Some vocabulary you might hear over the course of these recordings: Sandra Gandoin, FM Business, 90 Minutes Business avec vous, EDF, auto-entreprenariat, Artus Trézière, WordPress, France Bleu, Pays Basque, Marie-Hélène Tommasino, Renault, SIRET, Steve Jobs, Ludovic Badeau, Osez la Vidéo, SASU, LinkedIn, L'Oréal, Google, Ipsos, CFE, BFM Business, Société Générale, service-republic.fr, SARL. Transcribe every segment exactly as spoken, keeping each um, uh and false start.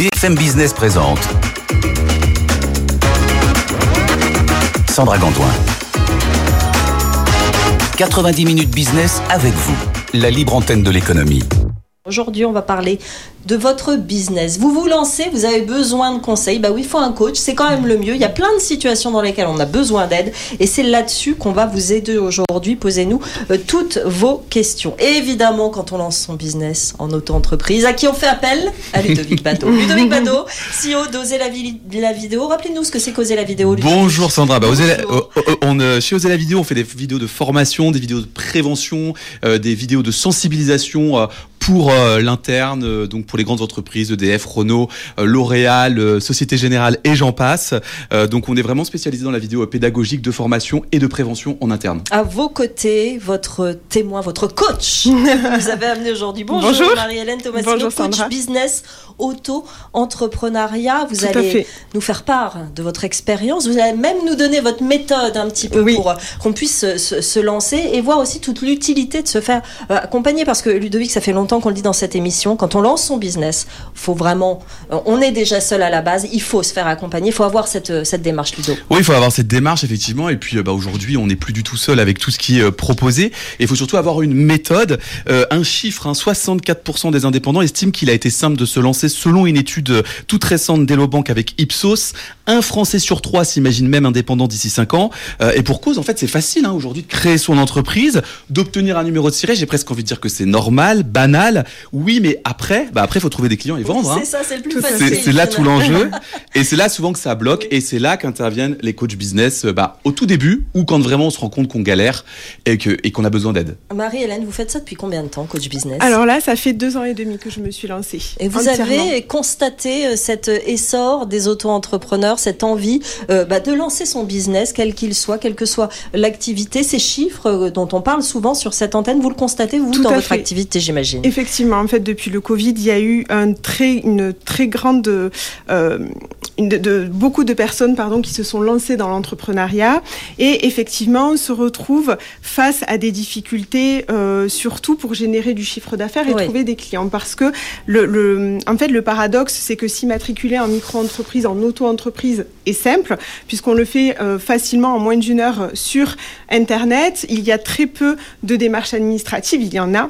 B F M Business présente Sandra Gandoin. quatre-vingt-dix minutes business avec vous, la libre antenne de l'économie. Aujourd'hui, on va parler de votre business. Vous vous lancez, vous avez besoin de conseils. Bah oui, il faut un coach, c'est quand même le mieux. Il y a plein de situations dans lesquelles on a besoin d'aide et c'est là-dessus qu'on va vous aider aujourd'hui. Posez-nous euh, toutes vos questions. Et évidemment, quand on lance son business en auto-entreprise, à qui on fait appel ? À Ludovic Badeau. Ludovic Badeau, C E O d'Osez la, vi- la Vidéo. Rappelez-nous ce que c'est qu'Osez la Vidéo, Ludovic. Bonjour Sandra. Bah, Bonjour. Osez la, oh, oh, on, euh, chez Osez la Vidéo, on fait des vidéos de formation, des vidéos de prévention, euh, des vidéos de sensibilisation euh, pour euh, l'interne, euh, donc pour les grandes entreprises, E D F, Renault, euh, L'Oréal, euh, Société Générale et j'en passe. Euh, donc on est vraiment spécialisé dans la vidéo pédagogique de formation et de prévention en interne. À vos côtés, votre témoin, votre coach, vous avez amené aujourd'hui. Bonjour, Bonjour. Marie-Hélène Tommasino, Bonjour, coach Sandra. Business, auto-entrepreneuriat. Vous Tout allez nous faire part de votre expérience. Vous allez même nous donner votre méthode un petit peu oui. pour euh, qu'on puisse euh, se, se lancer et voir aussi toute l'utilité de se faire euh, accompagner. Parce que Ludovic, ça fait longtemps qu'on le dit dans cette émission, quand on lance son business, faut vraiment, on est déjà seul à la base, il faut se faire accompagner, il faut avoir cette, cette démarche, Ludo. Oui, il faut avoir cette démarche, effectivement, et puis bah, aujourd'hui, on n'est plus du tout seul avec tout ce qui est proposé, et il faut surtout avoir une méthode, euh, un chiffre, hein, soixante-quatre pour cent des indépendants estiment qu'il a été simple de se lancer, selon une étude toute récente d'Elobank avec Ipsos, un Français sur trois s'imagine même indépendant d'ici cinq ans, euh, et pour cause, en fait, c'est facile, hein, aujourd'hui, de créer son entreprise, d'obtenir un numéro de siret, j'ai presque envie de dire que c'est normal, banal. Oui, mais après, bah après, faut trouver des clients et vendre. Oui, c'est hein. ça, c'est le plus facile. C'est, c'est là tout l'enjeu, et c'est là souvent que ça bloque, oui. et c'est là qu'interviennent les coachs business, bah, au tout début, ou quand vraiment on se rend compte qu'on galère et que et qu'on a besoin d'aide. Marie-Hélène, vous faites ça depuis combien de temps, coach business ? Alors là, ça fait deux ans et demi que je me suis lancée. Et vous avez constaté cet essor des auto-entrepreneurs, cette envie euh, bah, de lancer son business, quel qu'il soit, quelle que soit l'activité, ces chiffres dont on parle souvent sur cette antenne, vous le constatez vous tout dans votre fait. activité, j'imagine. Effectivement, en fait, depuis le Covid, il y a eu un très, une très grande, euh, une de, de, beaucoup de personnes, pardon, qui se sont lancées dans l'entrepreneuriat et effectivement, on se retrouve face à des difficultés, euh, surtout pour générer du chiffre d'affaires et oui. trouver des clients, parce que le, le, en fait, le paradoxe, c'est que s'immatriculer en micro-entreprise, en auto-entreprise, est simple, puisqu'on le fait euh, facilement en moins d'une heure sur Internet. Il y a très peu de démarches administratives, il y en a.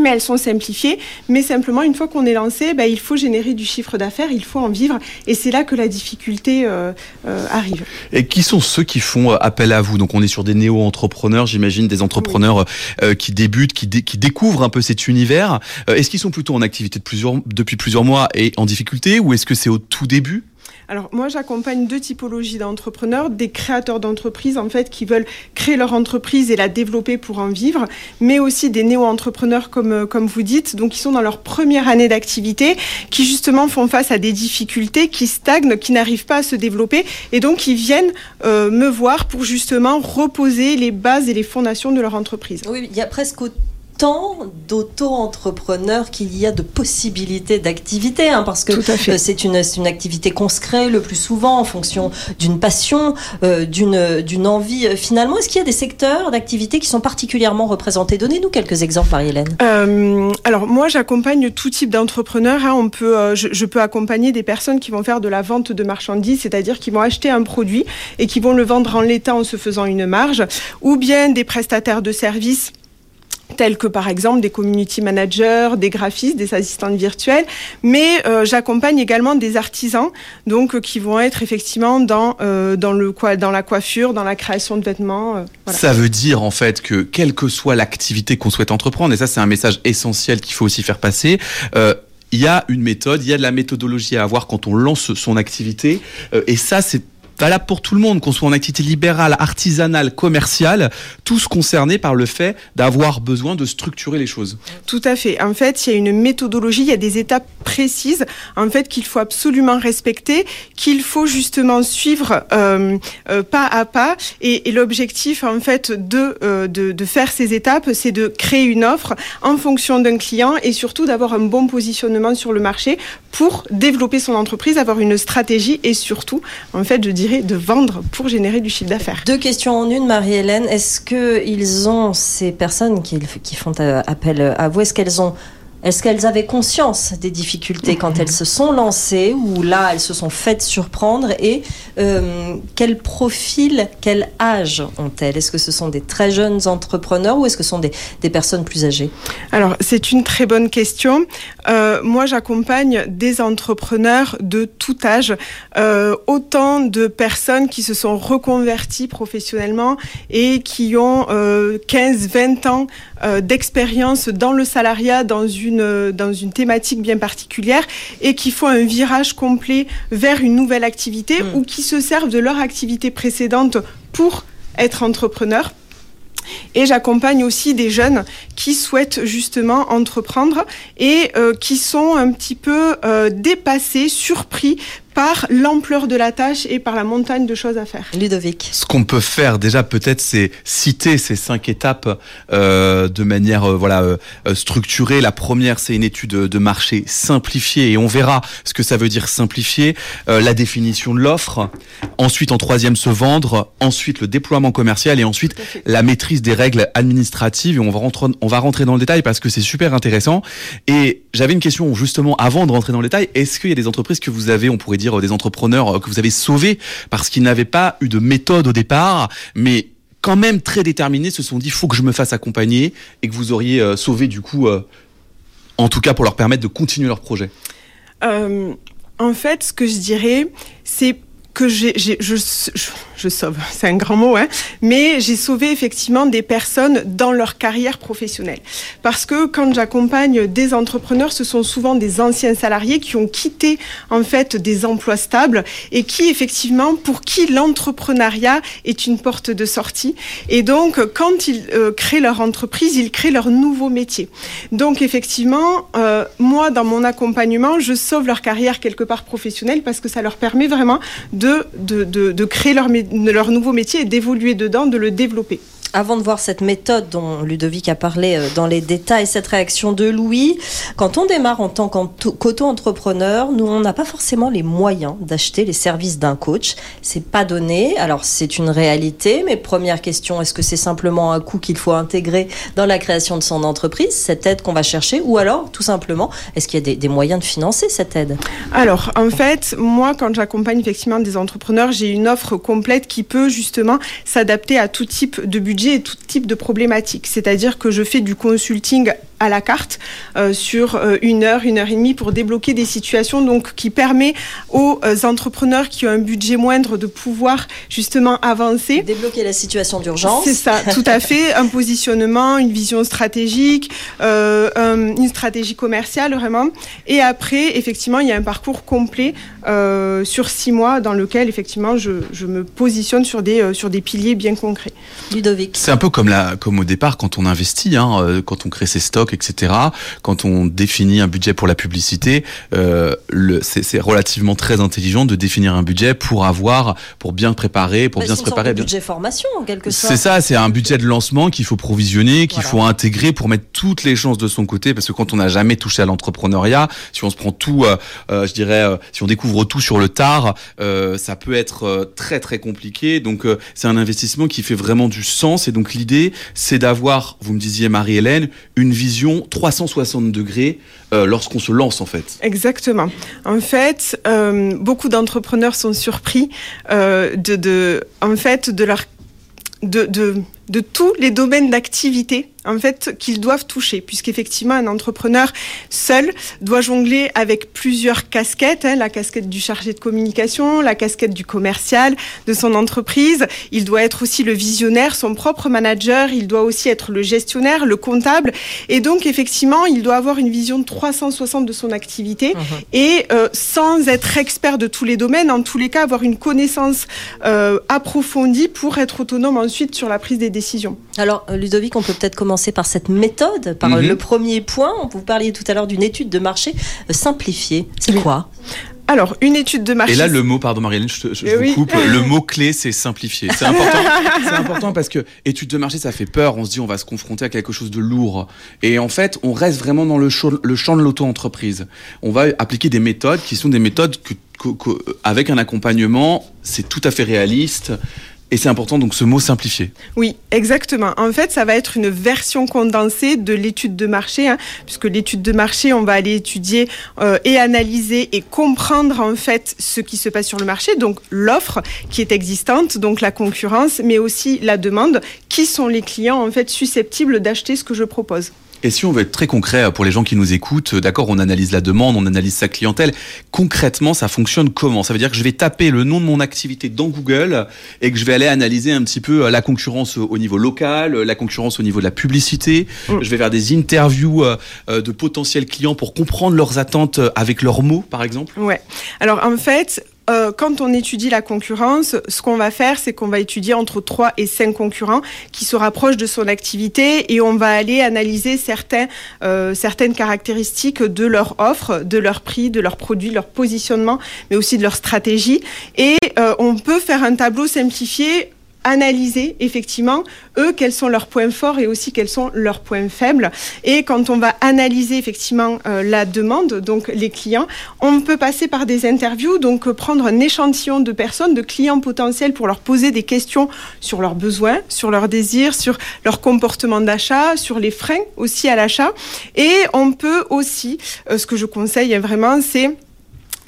Mais elles sont simplifiées, mais simplement une fois qu'on est lancé, bah, il faut générer du chiffre d'affaires, il faut en vivre, et c'est là que la difficulté euh, euh, arrive. Et qui sont ceux qui font appel à vous ? Donc on est sur des néo-entrepreneurs, j'imagine, des entrepreneurs oui. euh, qui débutent, qui, dé- qui découvrent un peu cet univers. Euh, est-ce qu'ils sont plutôt en activité de plusieurs, depuis plusieurs mois et en difficulté, ou est-ce que c'est au tout début ? Alors moi, j'accompagne deux typologies d'entrepreneurs, des créateurs d'entreprises en fait qui veulent créer leur entreprise et la développer pour en vivre, mais aussi des néo-entrepreneurs comme comme vous dites, donc qui sont dans leur première année d'activité, qui justement font face à des difficultés, qui stagnent, qui n'arrivent pas à se développer, et donc qui viennent euh, me voir pour justement reposer les bases et les fondations de leur entreprise. Oui, il y a presque tant d'auto-entrepreneurs qu'il y a de possibilités d'activité, hein, parce que c'est une, c'est une activité qu'on se crée le plus souvent en fonction d'une passion, euh, d'une, d'une envie. Finalement, est-ce qu'il y a des secteurs d'activité qui sont particulièrement représentés ? Donnez-nous quelques exemples, Marie-Hélène. Euh, alors, moi, j'accompagne tout type d'entrepreneurs. Hein, on peut, euh, je, je peux accompagner des personnes qui vont faire de la vente de marchandises, c'est-à-dire qui vont acheter un produit et qui vont le vendre en l'état en se faisant une marge, ou bien des prestataires de services tels que par exemple des community managers, des graphistes, des assistantes virtuelles, mais euh, j'accompagne également des artisans, donc euh, qui vont être effectivement dans euh, dans le dans la coiffure, dans la création de vêtements. Euh, voilà. Ça veut dire en fait que quelle que soit l'activité qu'on souhaite entreprendre, et ça c'est un message essentiel qu'il faut aussi faire passer. Euh, il y a une méthode, il y a de la méthodologie à avoir quand on lance son activité, euh, et ça c'est valable pour tout le monde, qu'on soit en activité libérale, artisanale, commerciale, tous concernés par le fait d'avoir besoin de structurer les choses. Tout à fait. En fait, il y a une méthodologie, il y a des étapes précises, en fait, qu'il faut absolument respecter, qu'il faut justement suivre euh, euh, pas à pas. Et, et l'objectif, en fait, de, euh, de, de faire ces étapes, c'est de créer une offre en fonction d'un client et surtout d'avoir un bon positionnement sur le marché pour développer son entreprise, avoir une stratégie et surtout, en fait, je dirais de vendre pour générer du chiffre d'affaires. Deux questions en une, Marie-Hélène. Est-ce que ils ont, ces personnes qui, qui font appel à vous, est-ce qu'elles ont Est-ce qu'elles avaient conscience des difficultés quand elles se sont lancées, ou là, elles se sont faites surprendre, et euh, quel profil, quel âge ont-elles ? Est-ce que ce sont des très jeunes entrepreneurs ou est-ce que ce sont des, des personnes plus âgées ? Alors, c'est une très bonne question. Euh, moi, j'accompagne des entrepreneurs de tout âge, euh, autant de personnes qui se sont reconverties professionnellement et qui ont euh, quinze, vingt ans euh, d'expérience dans le salariat, dans une dans une thématique bien particulière et qui font un virage complet vers une nouvelle activité mmh. ou qui se servent de leur activité précédente pour être entrepreneur. Et j'accompagne aussi des jeunes qui souhaitent justement entreprendre et euh, qui sont un petit peu euh, dépassés, surpris par l'ampleur de la tâche et par la montagne de choses à faire. Ludovic. Ce qu'on peut faire déjà peut-être, c'est citer ces cinq étapes euh, de manière euh, voilà euh, structurée. La première, c'est une étude de marché simplifiée et on verra ce que ça veut dire simplifier. Euh, la définition de l'offre. Ensuite, en troisième, se vendre. Ensuite, le déploiement commercial et ensuite la maîtrise des règles administratives. Et on va rentrer, on va rentrer dans le détail parce que c'est super intéressant. Et j'avais une question justement avant de rentrer dans le détail. Est-ce qu'il y a des entreprises que vous avez, on pourrait dire des entrepreneurs que vous avez sauvés parce qu'ils n'avaient pas eu de méthode au départ, mais quand même très déterminés, se sont dit « faut que je me fasse accompagner » et que vous auriez euh, sauvé du coup, euh, en tout cas pour leur permettre de continuer leur projet euh, En fait, ce que je dirais, c'est que j'ai, j'ai, je, je, je sauve, c'est un grand mot, hein, mais j'ai sauvé effectivement des personnes dans leur carrière professionnelle. Parce que quand j'accompagne des entrepreneurs, ce sont souvent des anciens salariés qui ont quitté en fait des emplois stables et qui effectivement, pour qui l'entrepreneuriat est une porte de sortie. Et donc, quand ils euh, créent leur entreprise, ils créent leur nouveau métier. Donc effectivement, euh, moi dans mon accompagnement, je sauve leur carrière quelque part professionnelle parce que ça leur permet vraiment de De, de, de créer leur, leur nouveau métier et d'évoluer dedans, de le développer. Avant de voir cette méthode dont Ludovic a parlé dans les détails, cette réaction de Louis, quand on démarre en tant qu'auto-entrepreneur, nous, on n'a pas forcément les moyens d'acheter les services d'un coach. C'est pas donné. Alors, c'est une réalité, mais première question, est-ce que c'est simplement un coût qu'il faut intégrer dans la création de son entreprise, cette aide qu'on va chercher, ou alors, tout simplement, est-ce qu'il y a des, des moyens de financer cette aide ? Alors, en fait, moi, quand j'accompagne effectivement des entrepreneurs, j'ai une offre complète qui peut justement s'adapter à tout type de budget et tout type de problématique. C'est-à-dire que je fais du consulting à la carte euh, sur euh, une heure, une heure et demie pour débloquer des situations donc, qui permet aux euh, entrepreneurs qui ont un budget moindre de pouvoir justement avancer. Débloquer la situation d'urgence. C'est ça, tout à fait. Un positionnement, une vision stratégique, euh, un, une stratégie commerciale vraiment. Et après, effectivement, il y a un parcours complet euh, sur six mois dans lequel effectivement je, je me positionne sur des, euh, sur des piliers bien concrets. Ludovic. C'est un peu comme, la, comme au départ quand on investit, hein, quand on crée ses stocks, et cetera. Quand on définit un budget pour la publicité, euh, le, c'est, c'est relativement très intelligent de définir un budget pour avoir, pour bien préparer, pour bah, bien se préparer. C'est un budget formation en quelque sorte. C'est ça, c'est un budget de lancement qu'il faut provisionner, qu'il voilà. faut intégrer pour mettre toutes les chances de son côté, parce que quand on n'a jamais touché à l'entrepreneuriat, si on se prend tout, euh, euh, je dirais, euh, si on découvre tout sur le tard, euh, ça peut être euh, très très compliqué. Donc euh, c'est un investissement qui fait vraiment du sens. Et donc l'idée, c'est d'avoir, vous me disiez Marie-Hélène, une vision trois cent soixante degrés euh, lorsqu'on se lance en fait. Exactement. En fait, euh, beaucoup d'entrepreneurs sont surpris euh, de, de, en fait, de leur de, de, de tous les domaines d'activité en fait, qu'ils doivent toucher, puisqu'effectivement, un entrepreneur seul doit jongler avec plusieurs casquettes, hein, la casquette du chargé de communication, la casquette du commercial, de son entreprise. Il doit être aussi le visionnaire, son propre manager, il doit aussi être le gestionnaire, le comptable. Et donc, effectivement, il doit avoir une vision de trois cent soixante de son activité mmh. et euh, sans être expert de tous les domaines, en tous les cas, avoir une connaissance euh, approfondie pour être autonome ensuite sur la prise des décisions. Alors, Ludovic, on peut peut-être commencer par cette méthode, par mmh. le premier point. Vous parliez tout à l'heure d'une étude de marché simplifiée. C'est quoi ? Alors, une étude de marché... Et là, le mot, pardon Marie-Hélène, je, te, je vous oui. coupe, le mot-clé, c'est simplifier. C'est important, c'est important parce que étude de marché, ça fait peur. On se dit, on va se confronter à quelque chose de lourd. Et en fait, on reste vraiment dans le champ, le champ de l'auto-entreprise. On va appliquer des méthodes qui sont des méthodes que, que, que, avec un accompagnement, c'est tout à fait réaliste. Et c'est important, donc, ce mot simplifié. Oui, exactement. En fait, ça va être une version condensée de l'étude de marché, hein, puisque l'étude de marché, on va aller étudier euh, et analyser et comprendre, en fait, ce qui se passe sur le marché, donc l'offre qui est existante, donc la concurrence, mais aussi la demande, qui sont les clients, en fait, susceptibles d'acheter ce que je propose. Et si on veut être très concret pour les gens qui nous écoutent, d'accord, on analyse la demande, on analyse sa clientèle. Concrètement, ça fonctionne comment? Ça veut dire que je vais taper le nom de mon activité dans Google et que je vais aller analyser un petit peu la concurrence au niveau local, la concurrence au niveau de la publicité. Mmh. Je vais faire des interviews de potentiels clients pour comprendre leurs attentes avec leurs mots, par exemple. Ouais. Alors, en fait... Euh, quand on étudie la concurrence, ce qu'on va faire, c'est qu'on va étudier entre trois et cinq concurrents qui se rapprochent de son activité et on va aller analyser certains, euh, certaines caractéristiques de leur offre, de leur prix, de leur produit, leur positionnement, mais aussi de leur stratégie. Et euh, on peut faire un tableau simplifié, analyser effectivement eux quels sont leurs points forts et aussi quels sont leurs points faibles. Et quand on va analyser effectivement euh, la demande, donc les clients, on peut passer par des interviews, donc euh, prendre un échantillon de personnes, de clients potentiels pour leur poser des questions sur leurs besoins, sur leurs désirs, sur leur comportement d'achat, sur les freins aussi à l'achat. Et on peut aussi, euh, ce que je conseille vraiment, c'est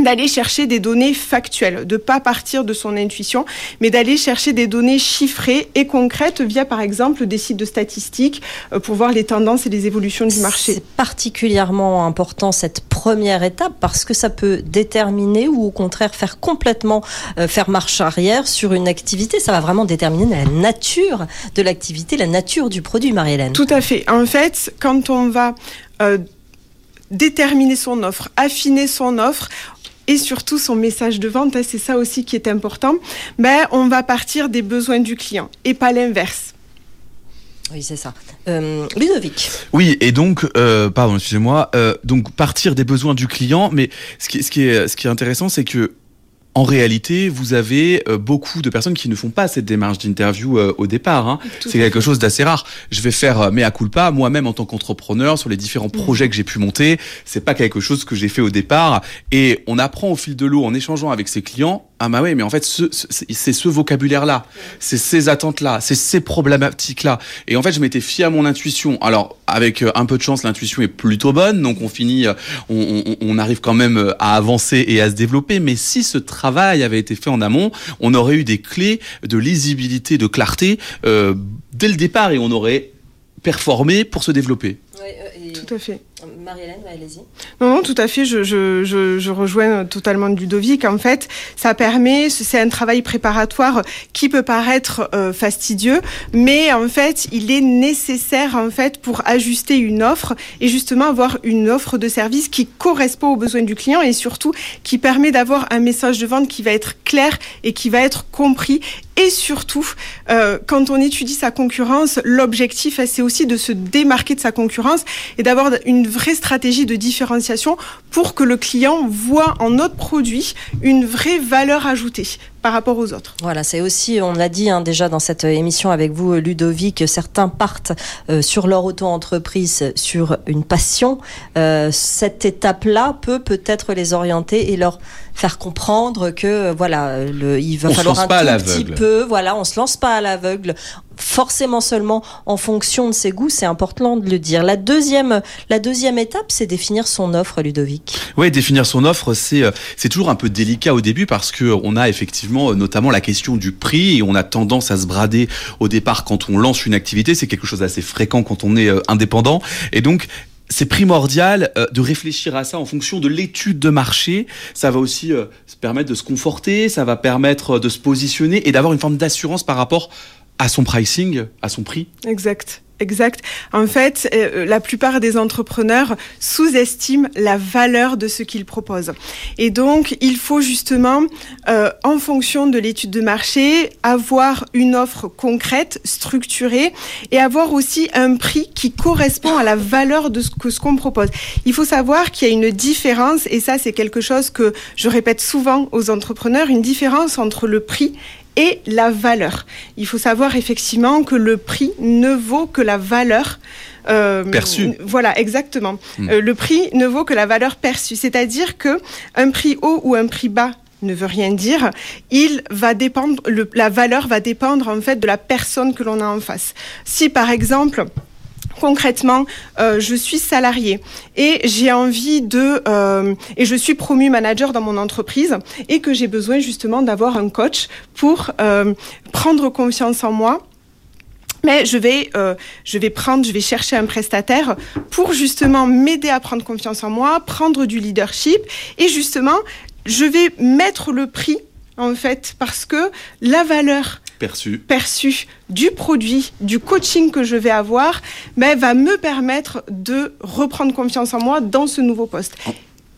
d'aller chercher des données factuelles, de pas partir de son intuition, mais d'aller chercher des données chiffrées et concrètes via, par exemple, des sites de statistiques pour voir les tendances et les évolutions du marché. C'est particulièrement important, cette première étape, parce que ça peut déterminer ou au contraire faire complètement euh, faire marche arrière sur une activité. Ça va vraiment déterminer la nature de l'activité, la nature du produit, Marie-Hélène. Tout à fait. En fait, quand on va euh, déterminer son offre, affiner son offre, et surtout son message de vente, c'est ça aussi qui est important, ben, on va partir des besoins du client et pas l'inverse. Oui, c'est ça. Euh, Ludovic. Oui, et donc, euh, pardon, excusez-moi, euh, donc partir des besoins du client, mais ce qui, ce qui est, ce qui est intéressant, c'est que en réalité, vous avez beaucoup de personnes qui ne font pas cette démarche d'interview au départ. Hein. C'est quelque chose d'assez rare. Je vais faire mea culpa moi-même en tant qu'entrepreneur sur les différents mmh. projets que j'ai pu monter. C'est pas quelque chose que j'ai fait au départ. Et on apprend au fil de l'eau en échangeant avec ses clients. Ah bah oui, mais en fait, ce, ce, c'est ce vocabulaire-là, c'est ces attentes-là, c'est ces problématiques-là. Et en fait, je m'étais fié à mon intuition. Alors, avec un peu de chance, l'intuition est plutôt bonne, donc on finit, on, on, on arrive quand même à avancer et à se développer. Mais si ce travail avait été fait en amont, on aurait eu des clés de lisibilité, de clarté euh, dès le départ, et on aurait performé pour se développer. Oui, et... Tout à fait. Marie-Hélène, allez-y. Non, non, tout à fait, je, je, je, je rejoins totalement Ludovic. En fait, ça permet, c'est un travail préparatoire qui peut paraître euh, fastidieux, mais en fait, il est nécessaire en fait, pour ajuster une offre et justement avoir une offre de service qui correspond aux besoins du client et surtout qui permet d'avoir un message de vente qui va être clair et qui va être compris. Et surtout, euh, quand on étudie sa concurrence, l'objectif, c'est aussi de se démarquer de sa concurrence et d'avoir une vraie stratégie de différenciation pour que le client voit en notre produit une vraie valeur ajoutée par rapport aux autres. Voilà, c'est aussi, on l'a dit hein, déjà dans cette émission avec vous, Ludovic, certains partent euh, sur leur auto-entreprise, sur une passion. Euh, cette étape-là peut peut-être les orienter et leur faire comprendre que voilà, le, il va on falloir un tout petit peu, voilà, on se lance pas à l'aveugle, forcément seulement en fonction de ses goûts, c'est important de le dire. La deuxième, la deuxième étape, c'est définir son offre, Ludovic. Oui, définir son offre, c'est, c'est toujours un peu délicat au début parce qu'on a effectivement notamment la question du prix, et on a tendance à se brader au départ quand on lance une activité, c'est quelque chose d'assez fréquent quand on est indépendant, et donc c'est primordial de réfléchir à ça en fonction de l'étude de marché. Ça va aussi se permettre de se conforter, ça va permettre de se positionner et d'avoir une forme d'assurance par rapport à son pricing, à son prix. Exact. Exact. En fait, euh, la plupart des entrepreneurs sous-estiment la valeur de ce qu'ils proposent. Et donc, il faut justement, euh, en fonction de l'étude de marché, avoir une offre concrète, structurée, et avoir aussi un prix qui correspond à la valeur de ce, que, ce qu'on propose. Il faut savoir qu'il y a une différence, et ça, c'est quelque chose que je répète souvent aux entrepreneurs, une différence entre le prix et la valeur. Il faut savoir effectivement que le prix ne vaut que la valeur euh, perçue. Voilà, exactement. Mmh. Euh, le prix ne vaut que la valeur perçue. C'est-à-dire que un prix haut ou un prix bas ne veut rien dire. Il va dépendre, le, la valeur va dépendre en fait de la personne que l'on a en face. Si par exemple, concrètement, euh, je suis salarié et j'ai envie de euh, et je suis promu manager dans mon entreprise et que j'ai besoin justement d'avoir un coach pour euh, prendre confiance en moi. Mais je vais, euh, je vais prendre, je vais chercher un prestataire pour justement m'aider à prendre confiance en moi, prendre du leadership et justement, je vais mettre le prix en fait parce que la valeur perçue perçue du produit, du coaching que je vais avoir, mais va me permettre de reprendre confiance en moi dans ce nouveau poste. Oh.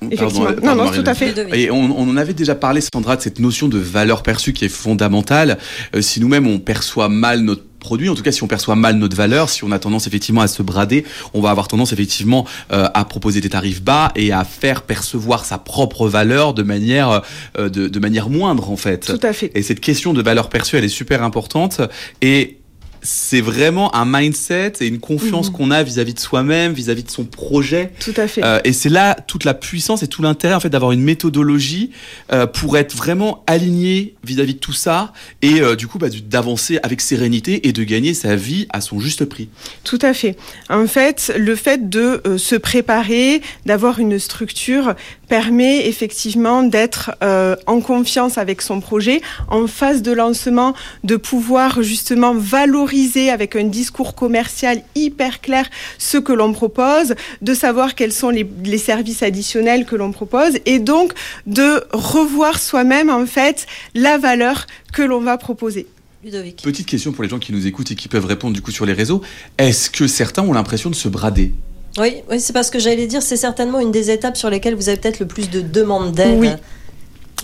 Effectivement. Pardon, non, pardon, non, tout à fait. Et on, on en avait déjà parlé, Sandra, de cette notion de valeur perçue qui est fondamentale. Euh, si nous-mêmes, on perçoit mal notre produit, en tout cas, si on perçoit mal notre valeur, si on a tendance effectivement à se brader, on va avoir tendance effectivement euh, à proposer des tarifs bas et à faire percevoir sa propre valeur de manière, euh, de, de manière moindre, en fait. Tout à fait. Et cette question de valeur perçue, elle est super importante. Et c'est vraiment un mindset et une confiance mmh. qu'on a vis-à-vis de soi-même, vis-à-vis de son projet. Tout à fait. Euh, et c'est là toute la puissance et tout l'intérêt en fait d'avoir une méthodologie euh, pour être vraiment aligné vis-à-vis de tout ça et euh, du coup bah, d'avancer avec sérénité et de gagner sa vie à son juste prix. Tout à fait. En fait, le fait de euh, se préparer, d'avoir une structure permet effectivement d'être euh, en confiance avec son projet, en phase de lancement, de pouvoir justement valoriser avec un discours commercial hyper clair ce que l'on propose, de savoir quels sont les, les services additionnels que l'on propose et donc de revoir soi-même en fait la valeur que l'on va proposer. Ludovic. Petite question pour les gens qui nous écoutent et qui peuvent répondre du coup sur les réseaux, est-ce que certains ont l'impression de se brader ? Oui, oui, c'est parce que j'allais dire, c'est certainement une des étapes sur lesquelles vous avez peut-être le plus de demandes d'aide. Oui.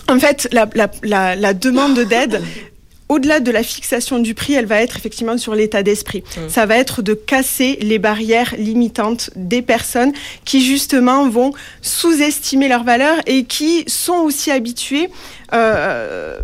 En fait, la, la, la, la demande d'aide au-delà de la fixation du prix, elle va être effectivement sur l'état d'esprit. Mmh. Ça va être de casser les barrières limitantes des personnes qui justement vont sous-estimer leur valeur et qui sont aussi habituées... Euh,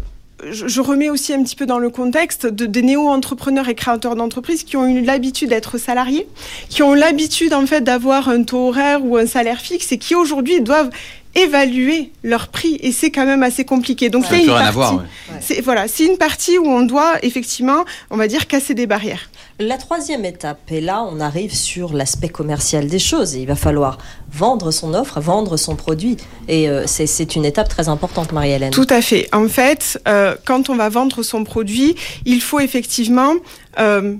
je remets aussi un petit peu dans le contexte de, des néo-entrepreneurs et créateurs d'entreprises qui ont eu l'habitude d'être salariés, qui ont l'habitude en fait d'avoir un taux horaire ou un salaire fixe et qui aujourd'hui doivent... évaluer leur prix et c'est quand même assez compliqué. Donc ouais. c'est une partie. Avoir, ouais. c'est, voilà, c'est une partie où on doit effectivement, on va dire, casser des barrières. La troisième étape, et là on arrive sur l'aspect commercial des choses. Il va falloir vendre son offre, vendre son produit, et euh, c'est, c'est une étape très importante, Marie-Hélène. Tout à fait. En fait, euh, quand on va vendre son produit, il faut effectivement euh,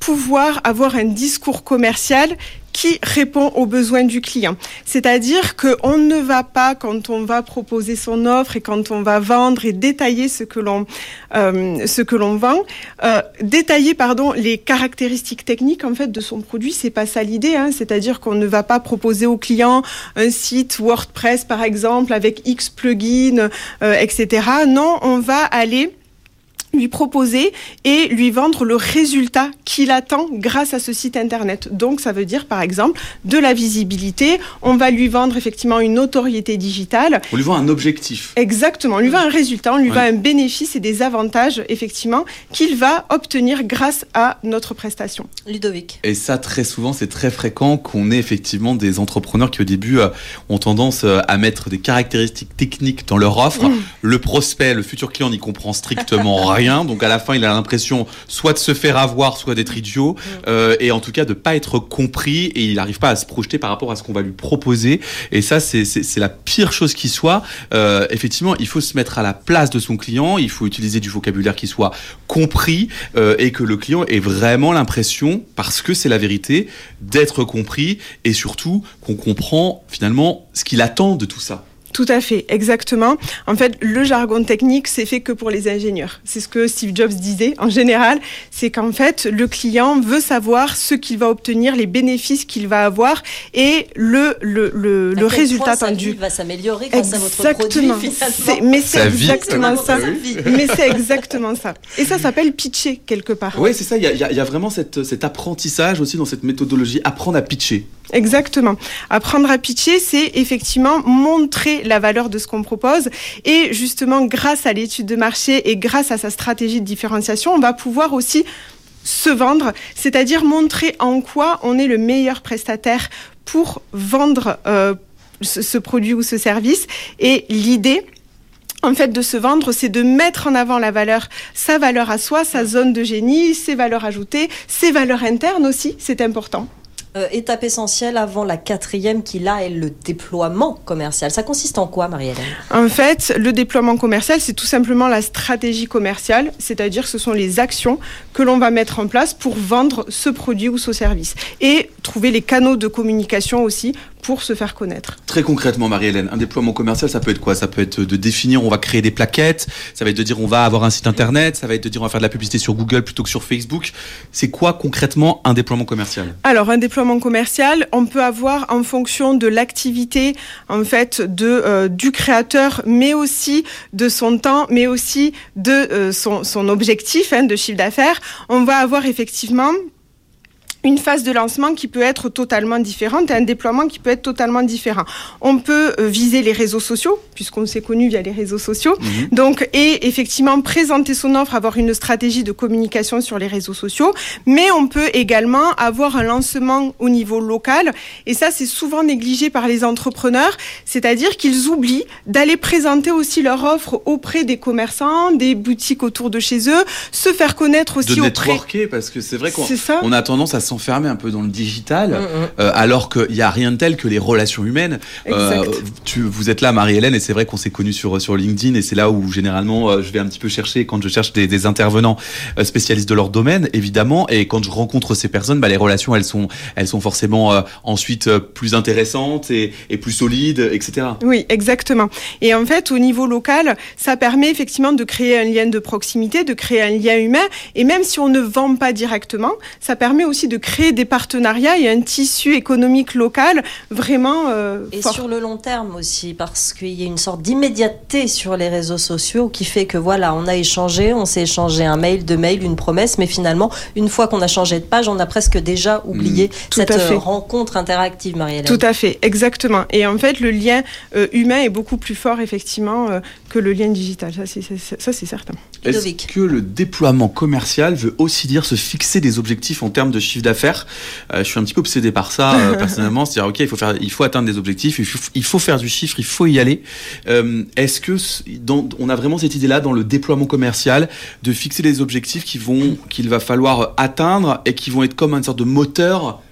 pouvoir avoir un discours commercial qui répond aux besoins du client. C'est-à-dire qu'on ne va pas, quand on va proposer son offre et quand on va vendre et détailler ce que l'on, euh, ce que l'on vend, euh, détailler pardon, les caractéristiques techniques en fait, de son produit, c'est pas ça l'idée. Hein. C'est-à-dire qu'on ne va pas proposer au client un site WordPress, par exemple, avec X plugins, euh, et cetera. Non, on va aller... lui proposer et lui vendre le résultat qu'il attend grâce à ce site internet. Donc ça veut dire par exemple de la visibilité, on va lui vendre effectivement une notoriété digitale. On lui vend un objectif. Exactement, on lui vend un résultat, on lui ouais. vend un bénéfice et des avantages effectivement qu'il va obtenir grâce à notre prestation. Ludovic. Et ça très souvent, c'est très fréquent qu'on ait effectivement des entrepreneurs qui au début euh, ont tendance euh, à mettre des caractéristiques techniques dans leur offre. Mmh. Le prospect, le futur client n'y comprend strictement rien. Donc à la fin, il a l'impression soit de se faire avoir, soit d'être idiot, euh, et en tout cas de pas être compris. Et il n'arrive pas à se projeter par rapport à ce qu'on va lui proposer. Et ça, c'est, c'est, c'est la pire chose qui soit. Euh, effectivement, il faut se mettre à la place de son client. Il faut utiliser du vocabulaire qui soit compris euh, et que le client ait vraiment l'impression, parce que c'est la vérité, d'être compris et surtout qu'on comprend finalement ce qu'il attend de tout ça. Tout à fait, exactement. En fait, le jargon technique, c'est fait que pour les ingénieurs. C'est ce que Steve Jobs disait en général, c'est qu'en fait, le client veut savoir ce qu'il va obtenir, les bénéfices qu'il va avoir et le le le, le résultat attendu. Va s'améliorer grâce à votre produit finalement. C'est, mais c'est exactement ça. Mais c'est exactement ça. Et ça s'appelle pitcher quelque part. Oui, c'est ça. Il y a il y a vraiment cette cet apprentissage aussi dans cette méthodologie, apprendre à pitcher. Exactement. Apprendre à pitcher, c'est effectivement montrer la valeur de ce qu'on propose et justement grâce à l'étude de marché et grâce à sa stratégie de différenciation, on va pouvoir aussi se vendre, c'est-à-dire montrer en quoi on est le meilleur prestataire pour vendre euh, ce, ce produit ou ce service. Et l'idée, en fait, de se vendre, c'est de mettre en avant la valeur, sa valeur à soi, sa zone de génie, ses valeurs ajoutées, ses valeurs internes aussi, c'est important. Euh, étape essentielle avant la quatrième qui, là, est le déploiement commercial. Ça consiste en quoi, Marie-Hélène ? En fait, le déploiement commercial, c'est tout simplement la stratégie commerciale, c'est-à-dire que ce sont les actions que l'on va mettre en place pour vendre ce produit ou ce service. Et trouver les canaux de communication aussi pour se faire connaître. Très concrètement, Marie-Hélène, un déploiement commercial, ça peut être quoi ? Ça peut être de définir, on va créer des plaquettes, ça va être de dire on va avoir un site internet, ça va être de dire on va faire de la publicité sur Google plutôt que sur Facebook. C'est quoi concrètement un déploiement commercial ? Alors, un déploiement commercial, on peut avoir en fonction de l'activité en fait de euh, du créateur, mais aussi de son temps, mais aussi de euh, son son objectif hein, de chiffre d'affaires. On va avoir effectivement une phase de lancement qui peut être totalement différente et un déploiement qui peut être totalement différent. On peut viser les réseaux sociaux, puisqu'on s'est connu via les réseaux sociaux. Mmh. Donc, et effectivement, présenter son offre, avoir une stratégie de communication sur les réseaux sociaux. Mais on peut également avoir un lancement au niveau local. Et ça, c'est souvent négligé par les entrepreneurs. C'est-à-dire qu'ils oublient d'aller présenter aussi leur offre auprès des commerçants, des boutiques autour de chez eux, se faire connaître aussi de auprès... De networker, parce que c'est vrai qu'on c'est ça. On a tendance à s'enfermer un peu dans le digital, mmh, mmh. Euh, alors qu'il n'y a rien de tel que les relations humaines. Euh, tu, vous êtes là, Marie-Hélène, et c'est vrai qu'on s'est connus sur, sur LinkedIn, et c'est là où généralement euh, je vais un petit peu chercher, quand je cherche des, des intervenants euh, spécialistes de leur domaine, évidemment, et quand je rencontre ces personnes, bah, les relations, elles sont, elles sont forcément euh, ensuite euh, plus intéressantes et, et plus solides, et cetera. Oui, exactement. Et en fait, au niveau local, ça permet effectivement de créer un lien de proximité, de créer un lien humain, et même si on ne vend pas directement, ça permet aussi de créer des partenariats et un tissu économique local vraiment euh, et fort. Sur le long terme aussi, parce qu'il y a une sorte d'immédiateté sur les réseaux sociaux qui fait que voilà, on a échangé, on s'est échangé un mail, deux mails, une promesse, mais finalement, une fois qu'on a changé de page, on a presque déjà oublié mmh, cette euh, rencontre interactive, Marie-Hélène. Tout à fait, exactement. Et en fait, le lien euh, humain est beaucoup plus fort, effectivement, euh, que le lien digital. Ça, c'est, c'est, ça, c'est certain. Ludovic. Est-ce que le déploiement commercial veut aussi dire se fixer des objectifs en termes de chiffre d'affaires? Euh, je suis un petit peu obsédé par ça, euh, personnellement. C'est-à-dire, OK, il faut, faire, il faut atteindre des objectifs, il faut, il faut faire du chiffre, il faut y aller. Euh, est-ce que dans, on a vraiment cette idée-là dans le déploiement commercial de fixer des objectifs qui vont, qu'il va falloir atteindre et qui vont être comme une sorte de moteur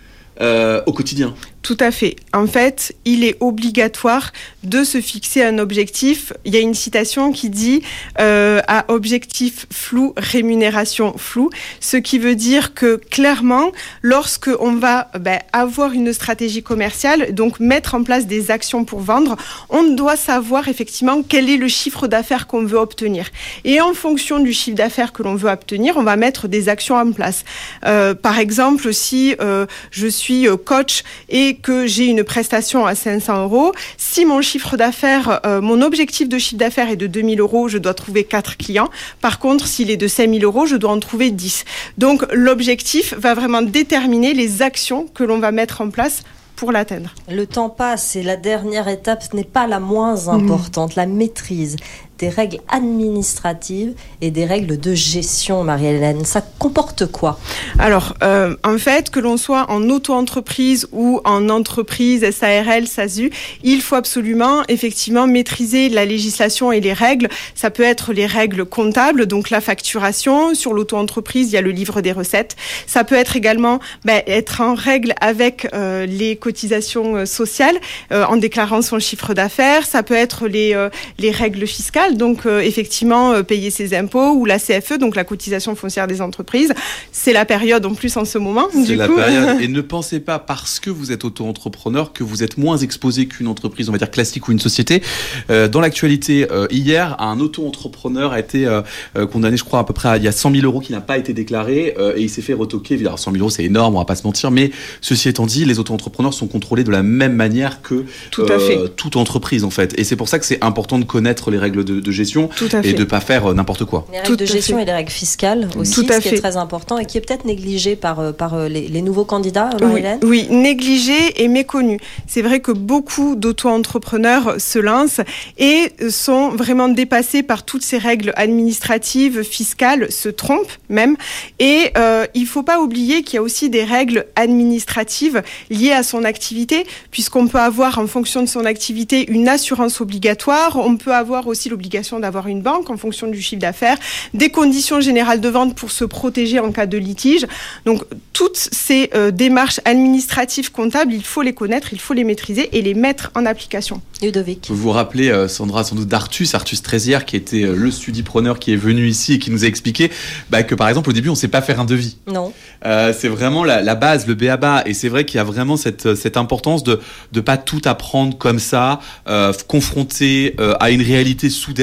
euh, au quotidien? Tout à fait. En fait, il est obligatoire de se fixer un objectif. Il y a une citation qui dit euh, à objectif flou, rémunération floue. Ce qui veut dire que clairement, lorsque on va ben, avoir une stratégie commerciale, donc mettre en place des actions pour vendre, on doit savoir effectivement quel est le chiffre d'affaires qu'on veut obtenir. Et en fonction du chiffre d'affaires que l'on veut obtenir, on va mettre des actions en place. Euh, par exemple, si euh, je suis coach et que j'ai une prestation à cinq cents euros, si mon chiffre d'affaires, euh, mon objectif de chiffre d'affaires est de deux mille euros, je dois trouver quatre clients. Par contre, s'il est de cinq mille euros, je dois en trouver dix. Donc, l'objectif va vraiment déterminer les actions que l'on va mettre en place pour l'atteindre. Le temps passe et la dernière étape n'est pas la moins importante, mmh. la maîtrise des règles administratives et des règles de gestion, Marie-Hélène. Ça comporte quoi ? Alors, euh, en fait, que l'on soit en auto-entreprise ou en entreprise S A R L, S A S U, il faut absolument, effectivement, maîtriser la législation et les règles. Ça peut être les règles comptables, donc la facturation. Sur l'auto-entreprise, il y a le livre des recettes. Ça peut être également ben, être en règle avec euh, les cotisations euh, sociales, euh, en déclarant son chiffre d'affaires. Ça peut être les, euh, les règles fiscales, donc euh, effectivement euh, payer ses impôts, ou la C F E, donc la cotisation foncière des entreprises. C'est la période en plus en ce moment. C'est du la coup. période. Et ne pensez pas parce que vous êtes auto-entrepreneur que vous êtes moins exposé qu'une entreprise, on va dire classique, ou une société. Euh, dans l'actualité, euh, hier, un auto-entrepreneur a été euh, euh, condamné, je crois, à peu près à, il y a cent mille euros qui n'a pas été déclaré euh, et il s'est fait retoquer. Alors cent mille euros, c'est énorme, on va pas se mentir, mais ceci étant dit, les auto-entrepreneurs sont contrôlés de la même manière que Tout à euh, fait. toute entreprise en fait. Et c'est pour ça que c'est important de connaître les règles de De, de gestion et de ne pas faire euh, n'importe quoi. Les règles Tout de gestion fait. et les règles fiscales aussi, Tout ce qui fait. est très important et qui est peut-être négligé par, euh, par euh, les, les nouveaux candidats, Marie-Hélène. Oui, oui, négligé et méconnu. C'est vrai que beaucoup d'auto-entrepreneurs se lancent et sont vraiment dépassés par toutes ces règles administratives, fiscales, se trompent même. Et euh, il ne faut pas oublier qu'il y a aussi des règles administratives liées à son activité, puisqu'on peut avoir en fonction de son activité une assurance obligatoire, on peut avoir aussi l'obligation l'obligation d'avoir une banque en fonction du chiffre d'affaires, des conditions générales de vente pour se protéger en cas de litige. Donc toutes ces euh, démarches administratives comptables, il faut les connaître, il faut les maîtriser et les mettre en application. Ludovic. Vous vous rappelez, euh, Sandra, sans doute d'Artus, Artus Trézière, qui était euh, le studipreneur qui est venu ici et qui nous a expliqué bah, que par exemple au début on ne sait pas faire un devis. Non. Euh, c'est vraiment la, la base, le b a ba. Et c'est vrai qu'il y a vraiment cette, cette importance de ne pas tout apprendre comme ça, euh, confronté euh, à une réalité soudaine,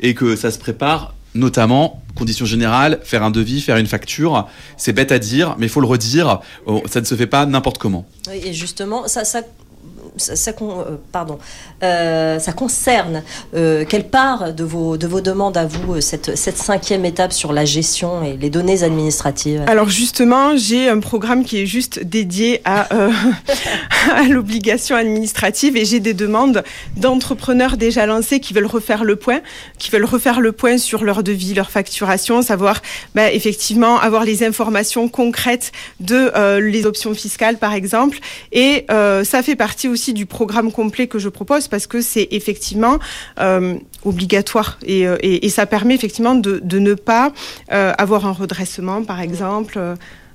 et que ça se prépare, notamment conditions générales, faire un devis, faire une facture. C'est bête à dire, mais il faut le redire, oh, ça ne se fait pas n'importe comment. Oui, et justement, ça... ça... Ça, ça, euh, pardon, euh, ça concerne euh, quelle part de vos, de vos demandes à vous, cette, cette cinquième étape sur la gestion et les données administratives? Alors justement, j'ai un programme qui est juste dédié à, euh, à l'obligation administrative, et j'ai des demandes d'entrepreneurs déjà lancés qui veulent refaire le point, qui veulent refaire le point sur leur devis, leur facturation, savoir bah, effectivement avoir les informations concrètes de euh, les options fiscales par exemple, et euh, ça fait partie aussi du programme complet que je propose, parce que c'est effectivement euh, obligatoire et, et, et ça permet effectivement de, de ne pas euh, avoir un redressement par exemple.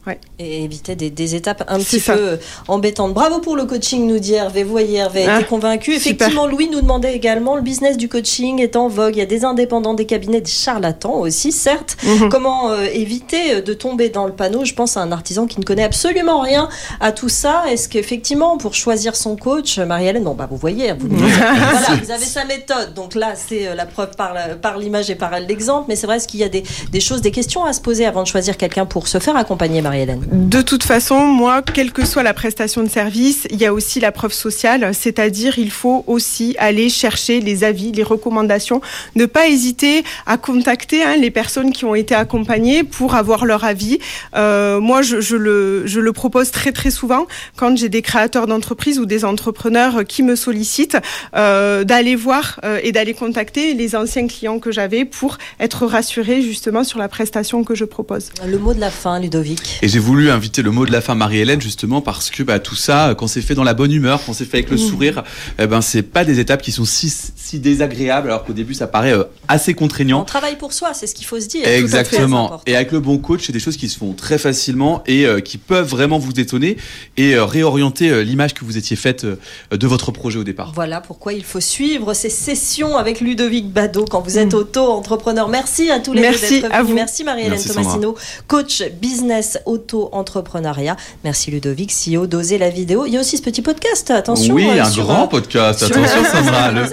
Ouais. Et éviter des, des étapes un c'est petit ça. peu embêtantes. Bravo pour le coaching, nous dit Hervé. Vous voyez, Hervé a été ah, convaincu. Effectivement, super. Louis nous demandait également, le business du coaching est en vogue. Il y a des indépendants, des cabinets, des charlatans aussi, certes. Mm-hmm. Comment euh, éviter de tomber dans le panneau? Je pense à un artisan qui ne connaît absolument rien à tout ça. Est-ce qu'effectivement, pour choisir son coach, Marie-Hélène, bon, bah, vous voyez, vous, voilà, vous avez sa méthode. Donc là, c'est la preuve par, la, par l'image et par l'exemple. Mais c'est vrai, est-ce qu'il y a des, des choses, des questions à se poser avant de choisir quelqu'un pour se faire accompagner, Marie-Hélène? De toute façon, moi, quelle que soit la prestation de service, il y a aussi la preuve sociale, c'est-à-dire il faut aussi aller chercher les avis, les recommandations, ne pas hésiter à contacter hein, les personnes qui ont été accompagnées pour avoir leur avis. Euh, moi, je, je, le, je le propose très très souvent quand j'ai des créateurs d'entreprises ou des entrepreneurs qui me sollicitent euh, d'aller voir euh, et d'aller contacter les anciens clients que j'avais pour être rassurée justement sur la prestation que je propose. Le mot de la fin, Ludovic. Et j'ai voulu inviter le mot de la fin, Marie-Hélène, justement parce que bah, tout ça, quand c'est fait dans la bonne humeur, quand c'est fait avec le sourire, eh ben, c'est pas des étapes qui sont si, si désagréables, alors qu'au début, ça paraît euh, assez contraignant. On travaille pour soi, c'est ce qu'il faut se dire. Exactement. Et avec le bon coach, c'est des choses qui se font très facilement et euh, qui peuvent vraiment vous détonner et euh, réorienter euh, l'image que vous étiez faite euh, de votre projet au départ. Voilà pourquoi il faut suivre ces sessions avec Ludovic Badeau quand vous êtes mmh. auto-entrepreneur. Merci à tous les Merci deux d'être venus. Vous. Merci Marie-Hélène Tommasino, coach business auto-entrepreneuriat. Merci Ludovic, C E O d'Osez la Vidéo. Il y a aussi ce petit podcast, attention. Oui, euh, un grand un... podcast, attention Sandra. Le,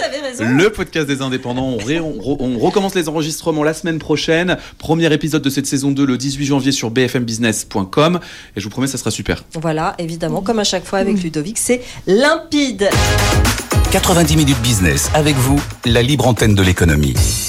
le podcast des indépendants. On, ré, on, on recommence les enregistrements la semaine prochaine. Premier épisode de cette saison deux le dix-huit janvier sur b f m business point com. Et je vous promets, ça sera super. Voilà, évidemment, comme à chaque fois avec Ludovic, c'est limpide. quatre-vingt-dix minutes business avec vous, la libre antenne de l'économie.